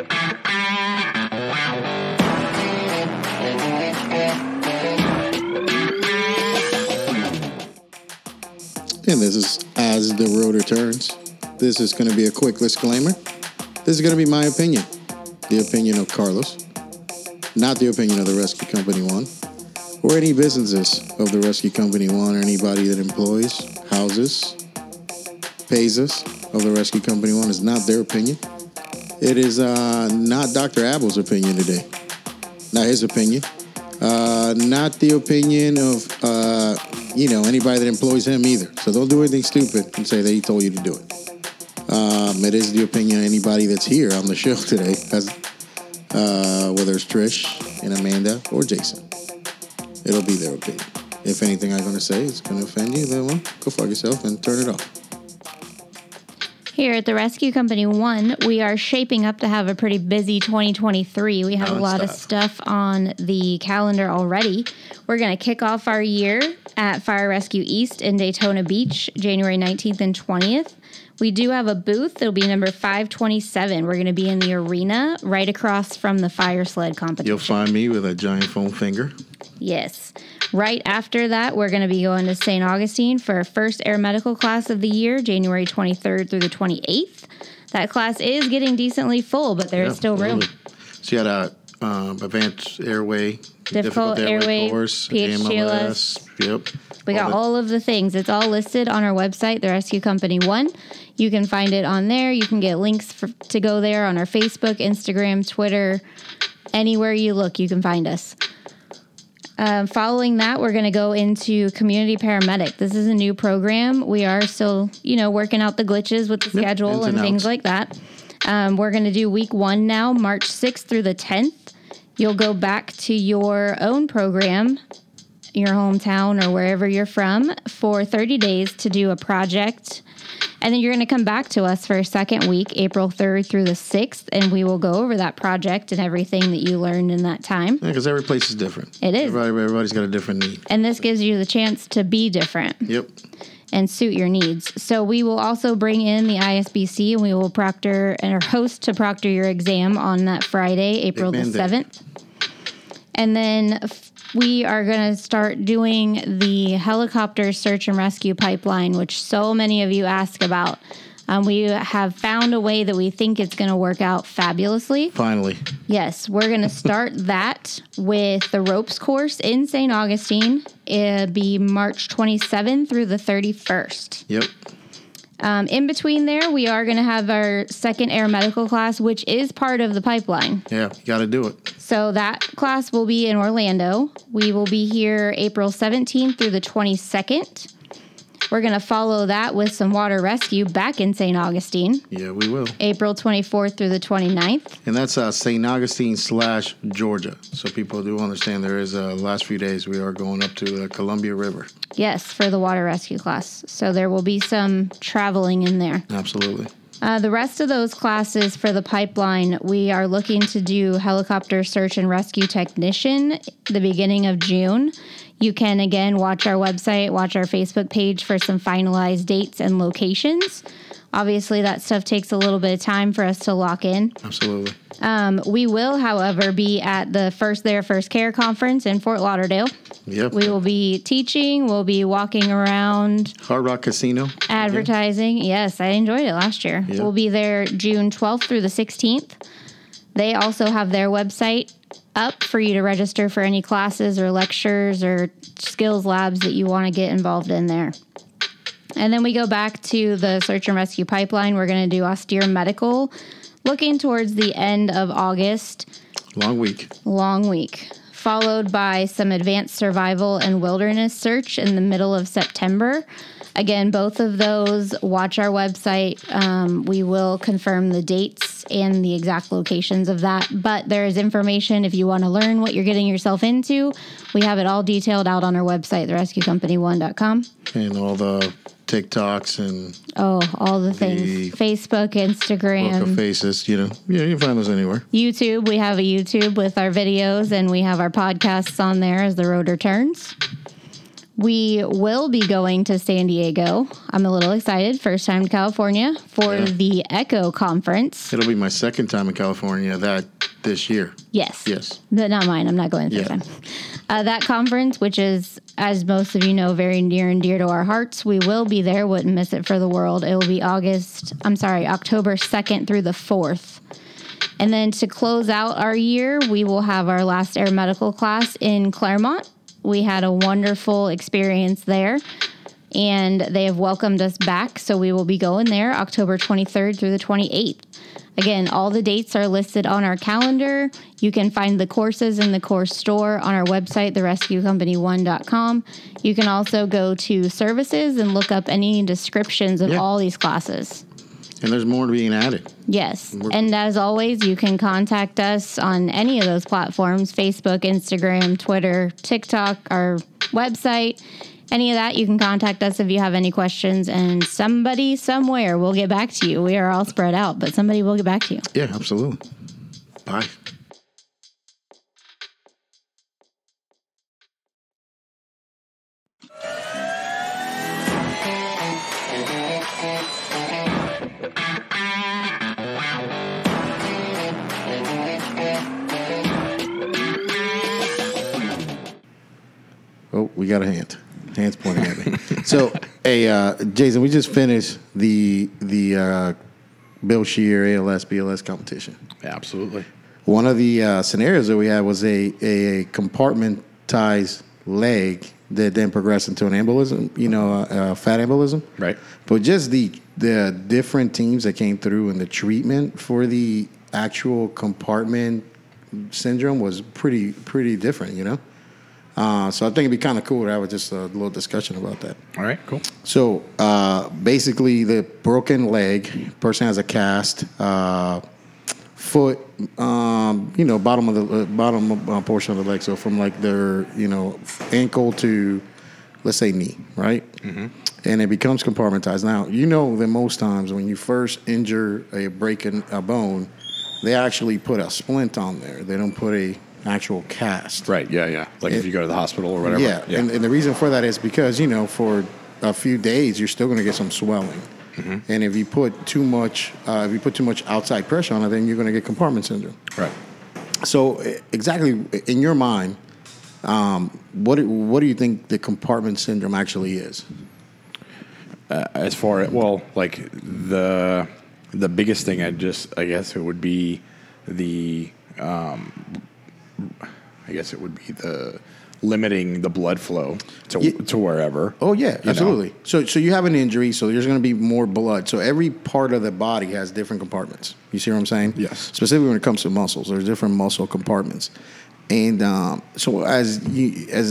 And this is As the Rotor Turns. This is going to be a quick disclaimer. This is going to be my opinion. The opinion of Carlos. Not the opinion of the Rescue Company One. Or any businesses of the Rescue Company One or anybody that employs, houses, pays us of the Rescue Company One. Is not their opinion. It is not Dr. Abel's opinion today. Not his opinion. Not the opinion of, anybody that employs him either. So don't do anything stupid and say that he told you to do it. It is the opinion of anybody that's here on the show today, whether it's Trish and Amanda or Jason. It'll be their opinion. If anything I'm going to say is going to offend you, then well, go fuck yourself and turn it off. Here at the Rescue Company One, we are shaping up to have a pretty busy 2023. We have a lot of stuff on the calendar already. We're going to kick off our year at Fire Rescue East in Daytona Beach, January 19th and 20th. We do have a booth. It'll be number 527. We're going to be in the arena right across from the fire sled competition. You'll find me with a giant foam finger. Yes. Right after that, we're going to be going to St. Augustine for our first air medical class of the year, January 23rd through the 28th. That class is getting decently full, but there is still room. She had a advanced airway, difficult airway course, AMLS. Yep. We got all of the things. It's all listed on our website, The Rescue Company One. You can find it on there. You can get links to go there on our Facebook, Instagram, Twitter. Anywhere you look, you can find us. Following that, we're going to go into Community Paramedic. This is a new program. We are still, working out the glitches with the schedule and things like that. We're going to do week one now, March 6th through the 10th. You'll go back to your own program, your hometown or wherever you're from, for 30 days to do a project. And then you're going to come back to us for a second week, April 3rd through the 6th, and we will go over that project and everything that you learned in that time. Yeah, because every place is different. It is. Everybody's got a different need. And this gives you the chance to be different. Yep. And suit your needs. So we will also bring in the ISBC, and we will host to proctor your exam on that Friday, April the 7th. And then we are going to start doing the Helicopter Search and Rescue Pipeline, which so many of you ask about. We have found a way that we think it's going to work out fabulously. Finally. Yes, we're going to start that with the ropes course in St. Augustine. It'll be March 27th through the 31st. Yep. In between there, we are going to have our second air medical class, which is part of the pipeline. Yeah, you got to do it. So that class will be in Orlando. We will be here April 17th through the 22nd. We're going to follow that with some water rescue back in St. Augustine. Yeah, we will. April 24th through the 29th. And that's St. Augustine / Georgia. So people do understand there is last few days we are going up to the Columbia River. Yes, for the water rescue class. So there will be some traveling in there. Absolutely. The rest of those classes for the pipeline, we are looking to do helicopter search and rescue technician the beginning of June. You can, again, watch our website, watch our Facebook page for some finalized dates and locations. Obviously, that stuff takes a little bit of time for us to lock in. Absolutely. We will, however, be at the First Care Conference in Fort Lauderdale. Yep. We will be teaching. We'll be walking around. Hard Rock Casino. Advertising. Okay. Yes, I enjoyed it last year. Yep. We'll be there June 12th through the 16th. They also have their website up for you to register for any classes or lectures or skills labs that you want to get involved in there. And then we go back to the search and rescue pipeline. We're going to do austere medical, looking towards the end of August. Long week. Followed by some advanced survival and wilderness search in the middle of September. Again, both of those, watch our website. We will confirm the dates and the exact locations of that. But there is information if you want to learn what you're getting yourself into. We have it all detailed out on our website, therescuecompany1.com. And all the TikToks and... Oh, all the things. Facebook, Instagram. Book of Faces, Yeah, you can find us anywhere. YouTube. We have a YouTube with our videos, and we have our podcasts on there as the rotor turns. We will be going to San Diego. I'm a little excited. First time to California for the ECHO Conference. It'll be my second time in California this year. Yes. But not mine. I'm not going the third time. That conference, which is, as most of you know, very near and dear to our hearts. We will be there. Wouldn't miss it for the world. It will be October 2nd through the 4th. And then to close out our year, we will have our last air medical class in Claremont. We had a wonderful experience there, and they have welcomed us back, so we will be going there October 23rd through the 28th. Again, all the dates are listed on our calendar. You can find the courses in the course store on our website, therescuecompany1.com. You can also go to services and look up any descriptions of all these classes. And there's more being added. Yes. And as always, you can contact us on any of those platforms, Facebook, Instagram, Twitter, TikTok, our website, any of that. You can contact us if you have any questions, and somebody somewhere will get back to you. We are all spread out, but somebody will get back to you. Yeah, absolutely. Bye. Oh, we got a hand. Hand's pointing at me. So, hey, Jason, we just finished the Bill Shear ALS-BLS competition. Absolutely. One of the scenarios that we had was a compartmentized leg that then progressed into an embolism, fat embolism. Right. But just the different teams that came through and the treatment for the actual compartment syndrome was pretty different, So I think it'd be kind of cool to have just a little discussion about that. All right, cool. So basically the broken leg, person has a cast, foot, bottom portion of the leg. So from like their, ankle to, let's say, knee, right? Mm-hmm. And it becomes compartmentized. Now, that most times when you first injure a bone, they actually put a splint on there. They don't put an actual cast. Right, yeah. Like if you go to the hospital or whatever. Yeah, and the reason for that is because, for a few days, you're still going to get some swelling. Mm-hmm. And if you put too much outside pressure on it, then you're going to get compartment syndrome. Right. So exactly in your mind, what do you think the compartment syndrome actually is? As far as, like the biggest thing I guess it would be the limiting the blood flow to wherever. Oh, yeah, absolutely. So you have an injury, so there's going to be more blood. So every part of the body has different compartments. You see what I'm saying? Yes. Specifically when it comes to muscles, there's different muscle compartments. And so as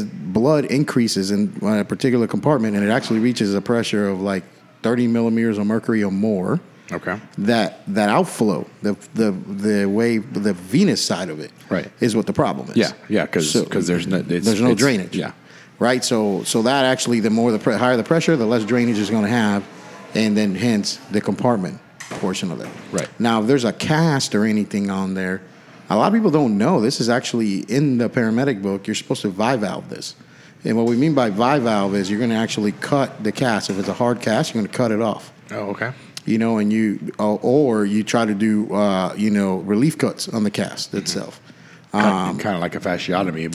blood increases in a particular compartment and it actually reaches a pressure of like 30 millimeters of mercury or more, okay. That outflow, the way the venous side of it, right, is what the problem is. Yeah, because there's no drainage. Yeah, right. So that actually, the more higher the pressure, the less drainage is going to have, and then hence the compartment portion of it. Right. Now, if there's a cast or anything on there, a lot of people don't know this is actually in the paramedic book. You're supposed to bivalve this, and what we mean by bivalve is you're going to actually cut the cast. If it's a hard cast, you're going to cut it off. Oh, okay. And you try to do, relief cuts on the cast itself. Kind of like a fasciotomy,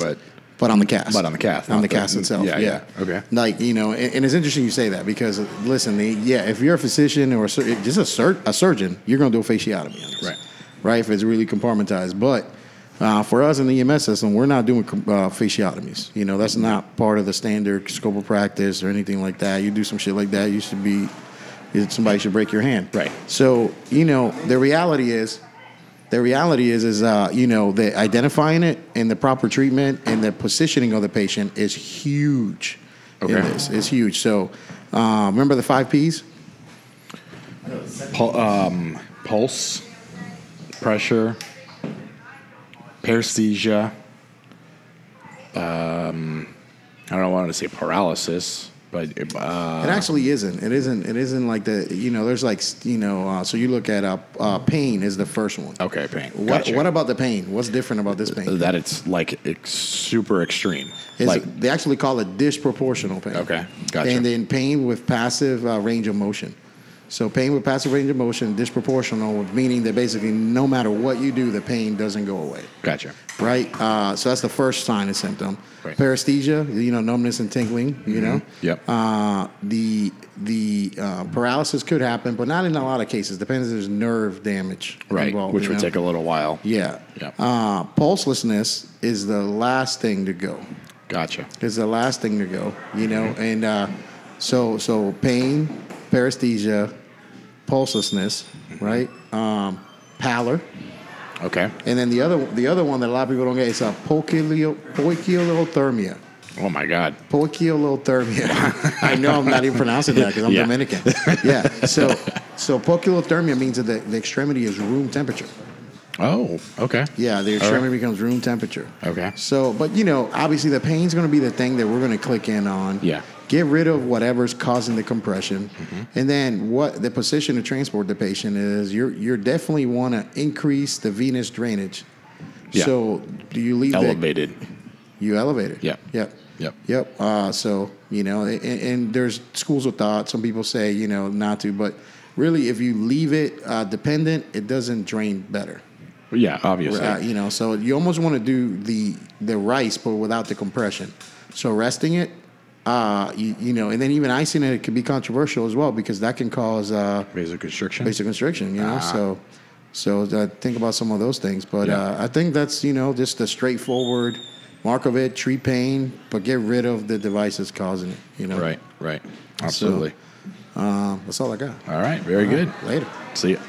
but on the cast. But on the cast. On the cast itself. Yeah. Okay. Like, and it's interesting you say that because, listen, if you're a physician or just a surgeon, you're going to do a fasciotomy on this. Right. Right, if it's really compartmentized. But for us in the EMS system, we're not doing fasciotomies. That's not part of the standard scope of practice or anything like that. You do some shit like that, you should be... Somebody should break your hand. Right. So, the reality is the identifying it and the proper treatment and the positioning of the patient is huge. Okay. In this. It's huge. So, remember the 5 Ps? Pulse, pressure, paresthesia, I don't want to say paralysis. But it actually isn't. It isn't like the, you know, there's like, you know, so you look at pain is the first one. Okay, pain. What about the pain? What's different about this pain? That it's like super extreme. Like, they actually call it disproportional pain. Okay, gotcha. And then pain with passive range of motion. So pain with passive range of motion, disproportional, meaning that basically no matter what you do, the pain doesn't go away. Gotcha. Right? So that's the first sign and symptom. Right. Paresthesia, you know, numbness and tingling, you know. Yep. The paralysis could happen, but not in a lot of cases. Depends if there's nerve damage involved. Which would take a little while. Yeah. Yep. Pulselessness is the last thing to go. Gotcha. It's the last thing to go, you know. Mm-hmm. And so pain, paresthesia, pulselessness, right? Pallor. Okay. And then the other one that a lot of people don't get is poikilothermia. Oh my God. Poikilothermia. I know I'm not even pronouncing that because I'm Dominican. Yeah. So poikilothermia means that the extremity is room temperature. Oh, okay. Yeah, the extremity becomes room temperature. Okay. So, but you know, obviously the pain's going to be the thing that we're going to click in on. Yeah. Get rid of whatever's causing the compression, and then what the position to transport the patient is. You're definitely want to increase the venous drainage. Yeah. So do you leave elevated? You elevate it. Yeah. Yep. So you know, and there's schools of thought. Some people say you know not to, but really, if you leave it dependent, it doesn't drain better. Yeah, obviously. You know, so you almost want to do the rice, but without the compression. So resting it. You know, and then even icing it can be controversial as well because that can cause vasoconstriction. You know, so think about some of those things. But I think that's, you know, just the straightforward mark of it. Treat pain, but get rid of the devices causing it. You know, right, absolutely. So, that's all I got. All right, very good. Later. See ya.